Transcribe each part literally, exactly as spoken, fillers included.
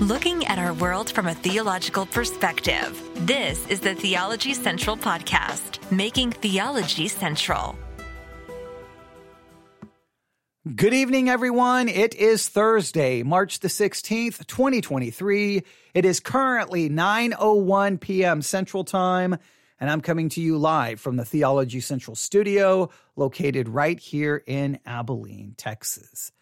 Looking at our world from a theological perspective, this is the Theology Central podcast, making theology central. Good evening, everyone. It is Thursday, March the sixteenth, twenty twenty-three. It is currently nine oh one p.m. Central Time, and I'm coming to you live from the Theology Central studio located right here in Abilene, Texas.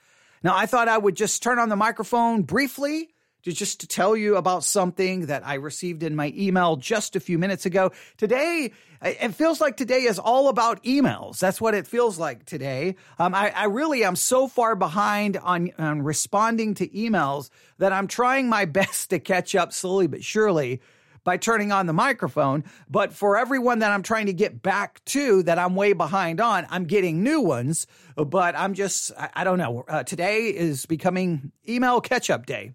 Now, I thought I would just turn on the microphone briefly to just to tell you about something that I received in my email just a few minutes ago. Today, it feels like today is all about emails. That's what it feels like today. Um, I, I really am so far behind on, on responding to emails that I'm trying my best to catch up slowly but surely by turning on the microphone. But for everyone that I'm trying to get back to that I'm way behind on, I'm getting new ones. But I'm just, I, I don't know. Uh, today is becoming email catch-up day.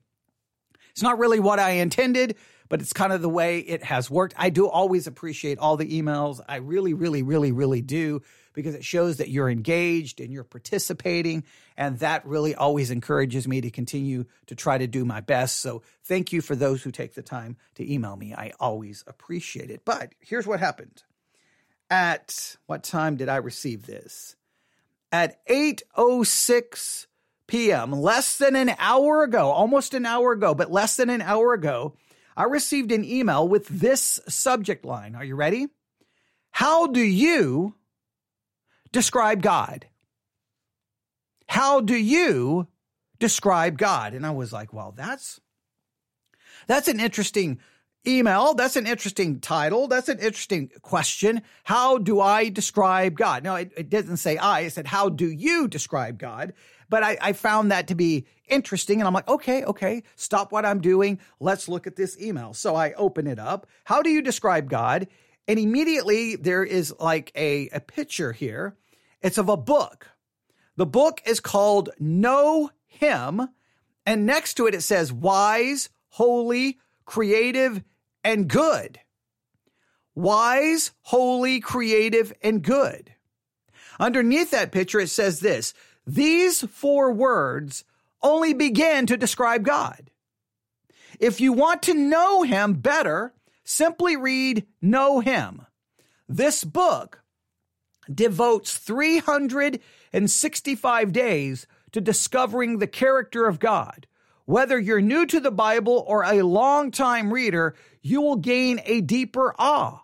It's not really what I intended, but it's kind of the way it has worked. I do always appreciate all the emails. I really, really, really, really do, because it shows that you're engaged and you're participating, and that really always encourages me to continue to try to do my best. So thank you for those who take the time to email me. I always appreciate it. But here's what happened. At what time did I receive this? At eight oh six p.m., less than an hour ago, almost an hour ago, but less than an hour ago, I received an email with this subject line. Are you ready? How do you describe God? How do you describe God? And I was like, well, that's, that's an interesting email. That's an interesting title. That's an interesting question. How do I describe God? No, it, it didn't say I. It said, how do you describe God? But I, I found that to be interesting, and I'm like, okay, okay, stop what I'm doing. Let's look at this email. So I open it up. How do you describe God? And immediately there is like a, a picture here. It's of a book. The book is called Know Him, and next to it it says Wise, Holy, Creative, and Good. Wise, Holy, Creative, and Good. Underneath that picture it says this: these four words only begin to describe God. If you want to know Him better, simply read Know Him. This book devotes three hundred sixty-five days to discovering the character of God. Whether you're new to the Bible or a longtime reader, you will gain a deeper awe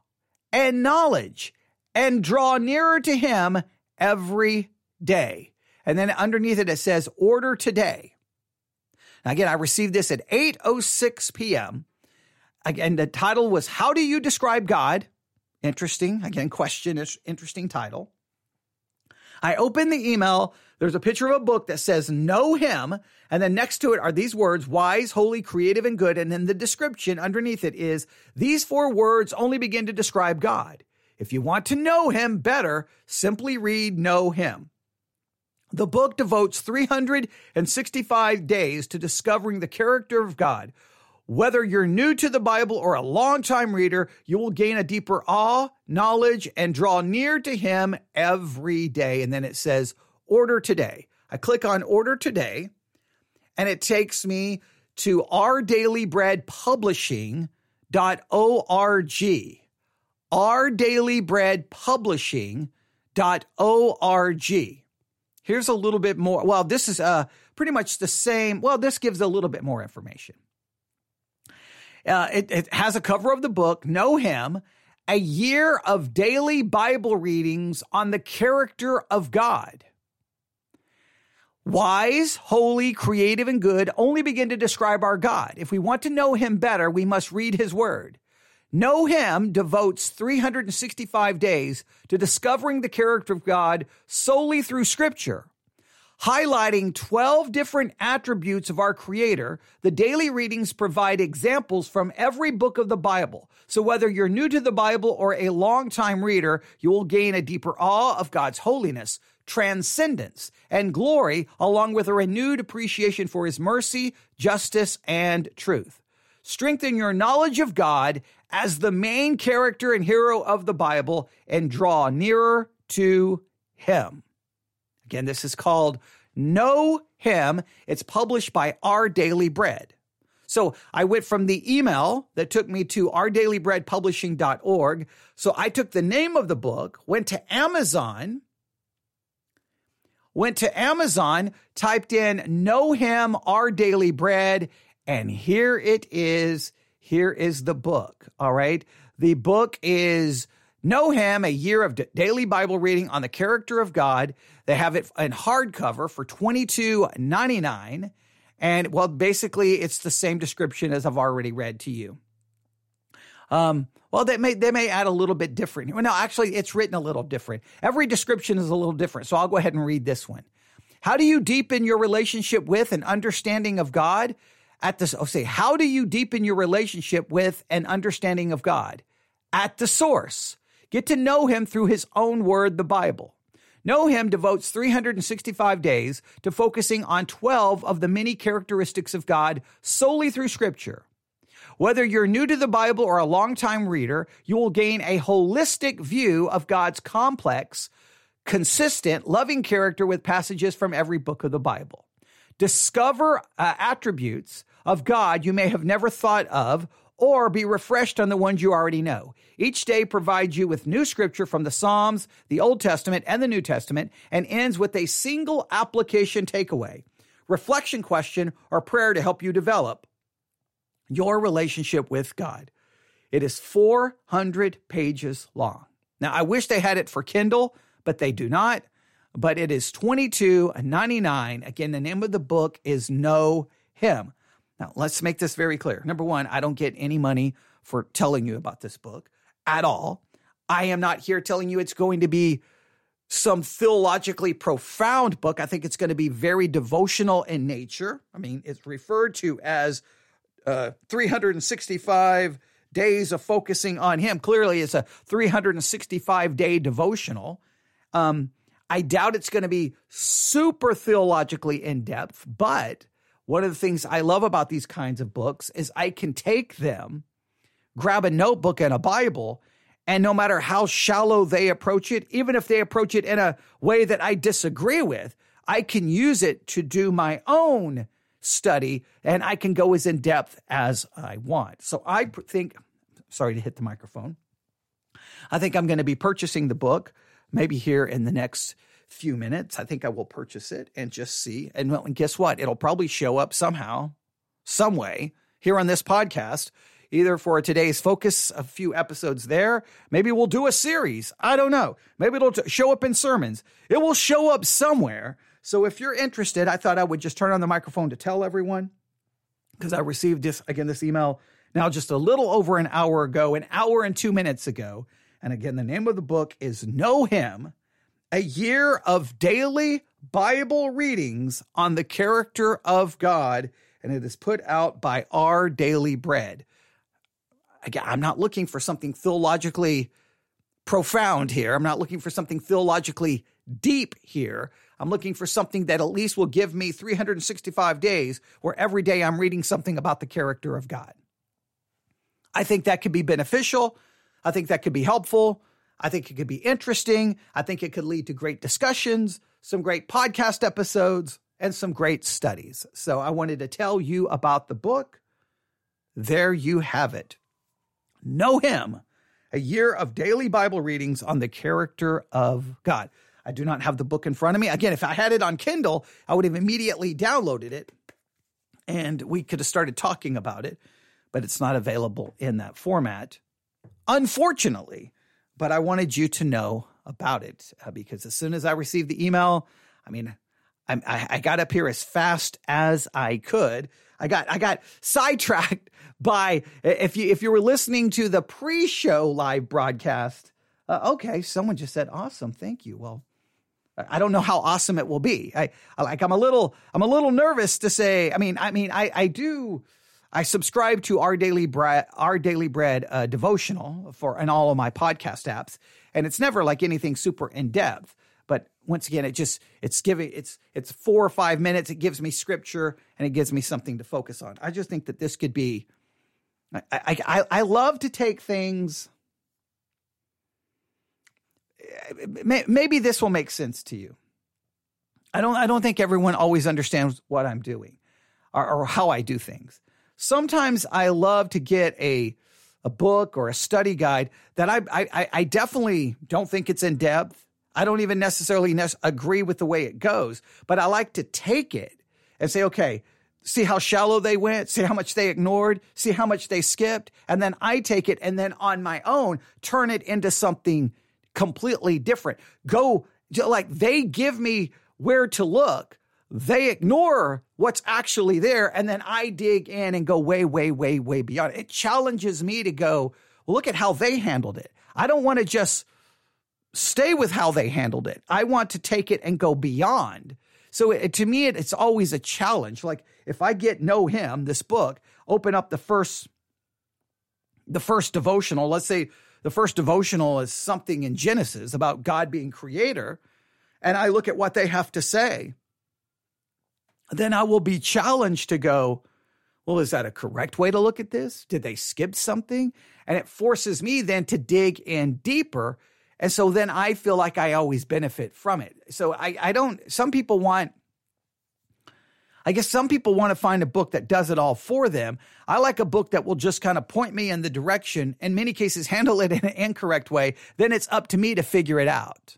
and knowledge and draw nearer to Him every day. And then underneath it, it says, order today. Now, again, I received this at eight oh six p.m. Again, the title was, How Do You Describe God? Interesting. Again, question, interesting title. I opened the email. There's a picture of a book that says, Know Him. And then next to it are these words, wise, holy, creative, and good. And then the description underneath it is, these four words only begin to describe God. If you want to know Him better, simply read Know Him. The book devotes three hundred sixty-five days to discovering the character of God. Whether you're new to the Bible or a longtime reader, you will gain a deeper awe, knowledge, and draw near to Him every day. And then it says, order today. I click on order today, and it takes me to our daily bread publishing dot org. our daily bread publishing dot org. Here's a little bit more. Well, this is uh, pretty much the same. Well, this gives a little bit more information. Uh, it, it has a cover of the book, Know Him, a year of daily Bible readings on the character of God. Wise, holy, creative, and good only begin to describe our God. If we want to know Him better, we must read His word. Know Him devotes three hundred sixty-five days to discovering the character of God solely through Scripture. Highlighting twelve different attributes of our Creator, the daily readings provide examples from every book of the Bible. So whether you're new to the Bible or a longtime reader, you will gain a deeper awe of God's holiness, transcendence, and glory, along with a renewed appreciation for His mercy, justice, and truth. Strengthen your knowledge of God as the main character and hero of the Bible and draw nearer to Him. Again, this is called Know Him. It's published by Our Daily Bread. So I went from the email that took me to our daily bread publishing dot org. So I took the name of the book, went to Amazon, went to Amazon, typed in Know Him, Our Daily Bread, and here it is. Here is the book, all right? The book is Know Him, a year of daily Bible reading on the character of God. They have it in hardcover for twenty-two ninety-nine. And, well, basically, it's the same description as I've already read to you. Um, well, they may they may add a little bit different. Well, no, actually, it's written a little different. Every description is a little different, so I'll go ahead and read this one. How do you deepen your relationship with and understanding of God? At the oh, say, how do you deepen your relationship with and understanding of God? At the source. Get to know Him through His own word, the Bible. Know Him devotes three hundred sixty-five days to focusing on twelve of the many characteristics of God solely through Scripture. Whether you're new to the Bible or a longtime reader, you will gain a holistic view of God's complex, consistent, loving character with passages from every book of the Bible. Discover uh, attributes of God you may have never thought of, or be refreshed on the ones you already know. Each day provides you with new scripture from the Psalms, the Old Testament, and the New Testament, and ends with a single application takeaway, reflection question, or prayer to help you develop your relationship with God. It is four hundred pages long. Now, I wish they had it for Kindle, but they do not. But it is twenty-two ninety-nine. Again, the name of the book is Know Him. Now, let's make this very clear. Number one, I don't get any money for telling you about this book at all. I am not here telling you it's going to be some theologically profound book. I think it's going to be very devotional in nature. I mean, it's referred to as uh, three hundred sixty-five days of focusing on Him. Clearly, it's a three hundred sixty-five day devotional. Um, I doubt it's going to be super theologically in-depth, but one of the things I love about these kinds of books is I can take them, grab a notebook and a Bible, and no matter how shallow they approach it, even if they approach it in a way that I disagree with, I can use it to do my own study, and I can go as in-depth as I want. So I think, sorry to hit the microphone, I think I'm going to be purchasing the book maybe here in the next few minutes. I think I will purchase it and just see. And, well, and guess what? It'll probably show up somehow, some way here on this podcast, either for today's focus, a few episodes there. Maybe we'll do a series. I don't know. Maybe it'll t- show up in sermons. It will show up somewhere. So if you're interested, I thought I would just turn on the microphone to tell everyone, because I received this, again, this email now just a little over an hour ago, an hour and two minutes ago. And again, the name of the book is Know Him, a year of daily Bible readings on the character of God, and it is put out by Our Daily Bread. Again, I'm not looking for something theologically profound here. I'm not looking for something theologically deep here. I'm looking for something that at least will give me three hundred sixty-five days where every day I'm reading something about the character of God. I think that could be beneficial. I think that could be helpful. I think it could be interesting. I think it could lead to great discussions, some great podcast episodes, and some great studies. So I wanted to tell you about the book. There you have it. Know Him, a year of daily Bible readings on the character of God. I do not have the book in front of me. Again, if I had it on Kindle, I would have immediately downloaded it, and we could have started talking about it, but it's not available in that format, unfortunately. But I wanted you to know about it uh, because as soon as I received the email, I mean, I, I, I got up here as fast as I could. I got I got sidetracked by if you if you were listening to the pre-show live broadcast. Uh, okay, someone just said awesome, thank you. Well, I don't know how awesome it will be. I, I like I'm a little I'm a little nervous to say. I mean I mean I I do. I subscribe to Our Daily Bread, Our Daily Bread uh, devotional for in all of my podcast apps, and it's never like anything super in depth. But once again, it just it's giving it's it's four or five minutes. It gives me scripture and it gives me something to focus on. I just think that this could be. I I, I, I love to take things. Maybe this will make sense to you. I don't I don't think everyone always understands what I'm doing, or, or how I do things. sometimes I love to get a a book or a study guide that I I, I definitely don't think it's in depth. I don't even necessarily ne- agree with the way it goes, but I like to take it and say, okay, see how shallow they went, see how much they ignored, see how much they skipped, and then I take it and then on my own, turn it into something completely different. Go, like they give me where to look. They ignore what's actually there, and then I dig in and go way, way, way, way beyond. It challenges me to go, well, look at how they handled it. I don't want to just stay with how they handled it. I want to take it and go beyond. So it, to me, it, it's always a challenge. Like if I get Know Him, this book, open up the first, the first devotional. Let's say the first devotional is something in Genesis about God being creator, and I look at what they have to say. Then I will be challenged to go, well, is that a correct way to look at this? Did they skip something? And it forces me then to dig in deeper. And so then I feel like I always benefit from it. So I, I don't, some people want, I guess some people want to find a book that does it all for them. I like a book that will just kind of point me in the direction, in many cases handle it in an incorrect way. Then it's up to me to figure it out.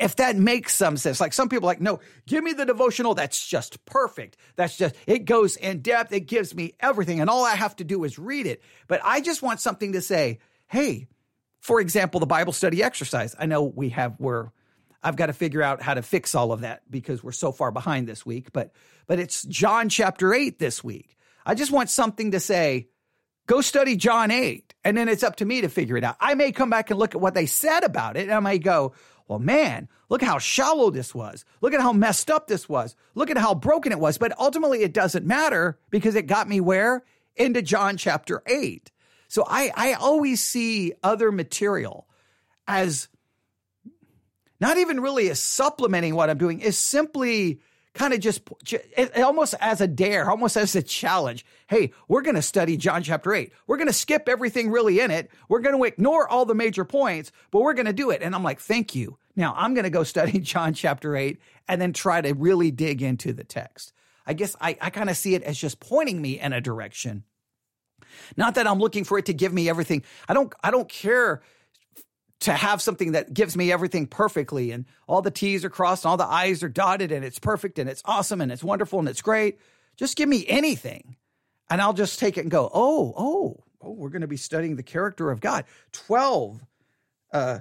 If that makes some sense. Like some people are like, no, give me the devotional. That's just perfect. That's just, it goes in depth. It gives me everything. And all I have to do is read it. But I just want something to say, hey, for example, the Bible study exercise. I know we have, we're, I've got to figure out how to fix all of that because we're so far behind this week, but, but it's John chapter eight this week. I just want something to say, go study John eight. And then it's up to me to figure it out. I may come back and look at what they said about it. And I may go, well, man, look how shallow this was. Look at how messed up this was. Look at how broken it was. But ultimately, it doesn't matter because it got me where? Into John chapter eight. So I, I always see other material as not even really as supplementing what I'm doing. It's simply kind of just it, almost as a dare, almost as a challenge. Hey, we're going to study John chapter eight. We're going to skip everything really in it. We're going to ignore all the major points, but we're going to do it. And I'm like, thank you. Now, I'm going to go study John chapter eight and then try to really dig into the text. I guess I, I kind of see it as just pointing me in a direction. Not that I'm looking for it to give me everything. I don't, I don't care to have something that gives me everything perfectly and all the T's are crossed and all the I's are dotted and it's perfect and it's awesome and it's wonderful and it's great. Just give me anything and I'll just take it and go, oh, oh, oh, we're going to be studying the character of God. twelve, uh,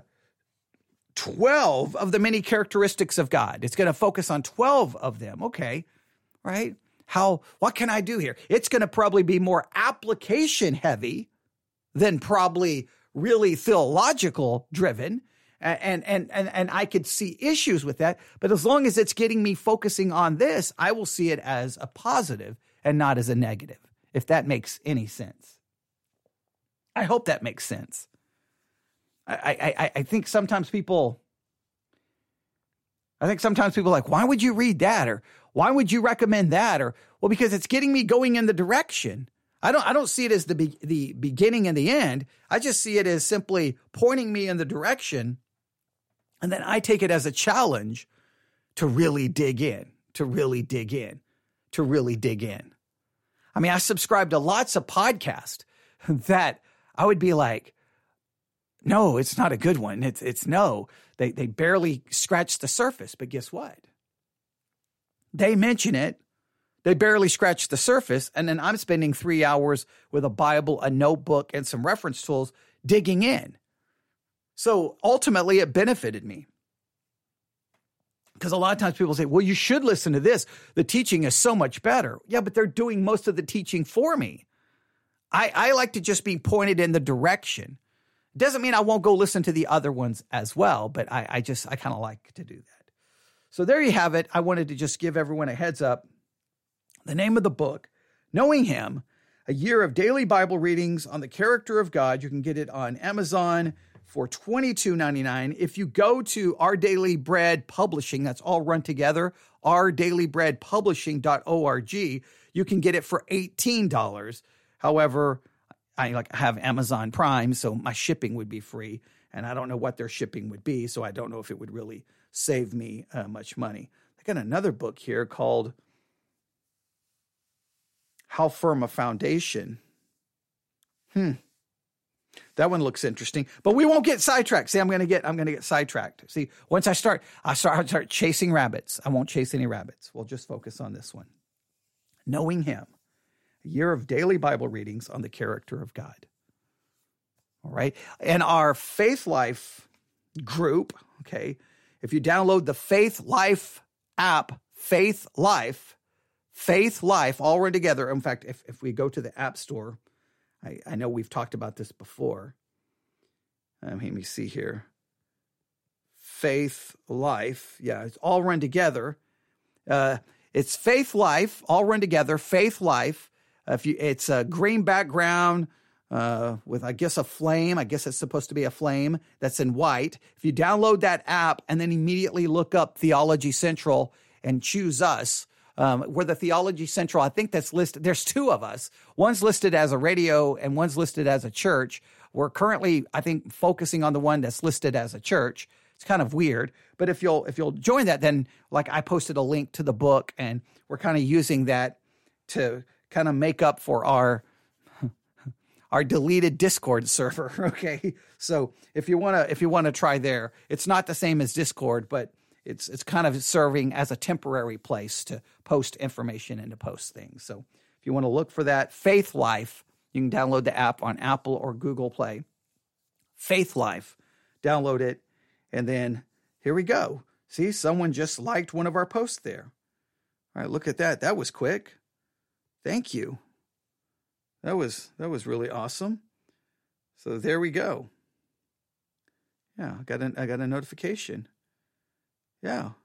twelve of the many characteristics of God. It's going to focus on twelve of them. Okay, right? How, what can I do here? It's going to probably be more application heavy than probably really theological driven. And, and, and, and I could see issues with that. But as long as it's getting me focusing on this, I will see it as a positive and not as a negative, if that makes any sense. I hope that makes sense. I, I, I think sometimes people, I think sometimes people are like, why would you read that? Or why would you recommend that? Or, well, because it's getting me going in the direction. I don't, I don't see it as the be, the beginning and the end. I just see it as simply pointing me in the direction. And then I take it as a challenge to really dig in, to really dig in, to really dig in. I mean, I subscribe to lots of podcasts that I would be like, no, it's not a good one. It's it's no. They they barely scratch the surface, but guess what? They mention it. They barely scratch the surface, and then I'm spending three hours with a Bible, a notebook, and some reference tools digging in. So ultimately, it benefited me. Because a lot of times people say, well, you should listen to this. The teaching is so much better. Yeah, but they're doing most of the teaching for me. I, I like to just be pointed in the direction. Doesn't mean I won't go listen to the other ones as well, but I, I just, I kind of like to do that. So there you have it. I wanted to just give everyone a heads up. The name of the book, Knowing Him, a year of daily Bible readings on the character of God. You can get it on Amazon for twenty-two ninety-nine. If you go to Our Daily Bread Publishing, that's all run together, our daily bread publishing dot org, you can get it for eighteen dollars. However, I like have Amazon Prime, so my shipping would be free, and I don't know what their shipping would be, so I don't know if it would really save me uh, much money. I got another book here called How firm a foundation? Hmm. That one looks interesting, but we won't get sidetracked. See, I'm going to get, I'm going to get sidetracked. See, once I start, I start, I start chasing rabbits. I won't chase any rabbits. We'll just focus on this one. Knowing Him, a year of daily Bible readings on the character of God. All right. And our Faith Life group, okay, if you download the Faith Life app, Faith Life, Faith Life, all run together. In fact, if, if we go to the App Store, I, I know we've talked about this before. Um, let me see here. Faith Life. Yeah, it's all run together. Uh, it's Faith Life, all run together, Faith Life. Uh, if you, it's a green background uh, with, I guess, a flame. I guess it's supposed to be a flame that's in white. If you download that app and then immediately look up Theology Central and choose us, Um, we're the Theology Central. I think that's listed. There's two of us. One's listed as a radio and one's listed as a church. We're currently, I think, focusing on the one that's listed as a church. It's kind of weird. But if you'll if you'll join that, then like I posted a link to the book, and we're kind of using that to kind of make up for our our deleted Discord server. Okay. So if you wanna if you wanna try there, it's not the same as Discord, but It's it's kind of serving as a temporary place to post information and to post things. So if you want to look for that, Faith Life, you can download the app on Apple or Google Play. Faith Life, download it. And then here we go. See, someone just liked one of our posts there. All right, look at that. That was quick. Thank you. That was, that was really awesome. So there we go. Yeah, I got an, I got a notification. Yeah.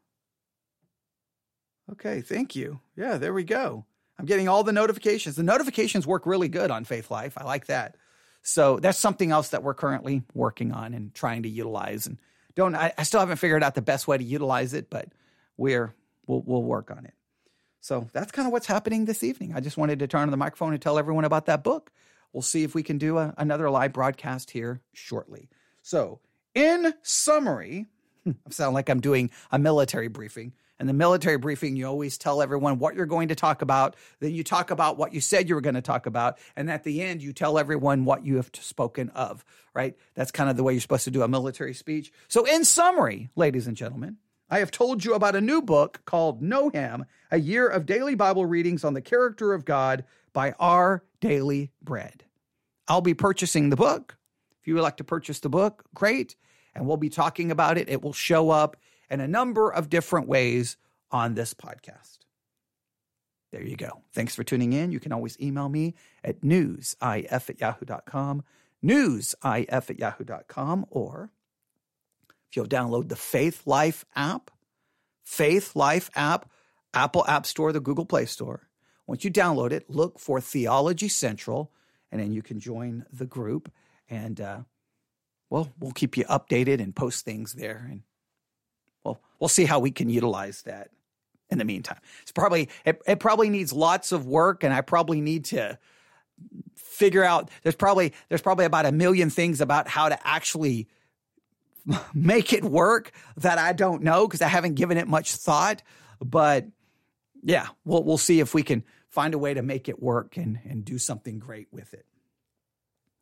Okay, thank you. Yeah, there we go. I'm getting all the notifications. The notifications work really good on Faith Life. I like that. So that's something else that we're currently working on and trying to utilize. And don't I, I still haven't figured out the best way to utilize it, but we're we'll, we'll work on it. So that's kind of what's happening this evening. I just wanted to turn on the microphone and tell everyone about that book. We'll see if we can do a, another live broadcast here shortly. So in summary, I sound like I'm doing a military briefing. And the military briefing, you always tell everyone what you're going to talk about. Then you talk about what you said you were going to talk about. And at the end, you tell everyone what you have spoken of, right? That's kind of the way you're supposed to do a military speech. So in summary, ladies and gentlemen, I have told you about a new book called Know Him, a year of daily Bible readings on the character of God by Our Daily Bread. I'll be purchasing the book. If you would like to purchase the book, great. And we'll be talking about it. It will show up in a number of different ways on this podcast. There you go. Thanks for tuning in. You can always email me at newsif at yahoo dot com, newsif at yahoo dot com, or if you'll download the Faith Life app, Faith Life app, Apple App Store, the Google Play Store. Once you download it, look for Theology Central, and then you can join the group and, uh, Well, we'll keep you updated and post things there, and well, we'll see how we can utilize that. In the meantime, it's probably it, it probably needs lots of work, and I probably need to figure out. There's probably there's probably about a million things about how to actually make it work that I don't know because I haven't given it much thought. But yeah, we'll we'll see if we can find a way to make it work and and do something great with it.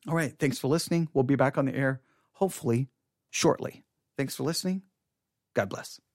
All right, thanks for listening. We'll be back on the air, hopefully shortly. Thanks for listening. God bless.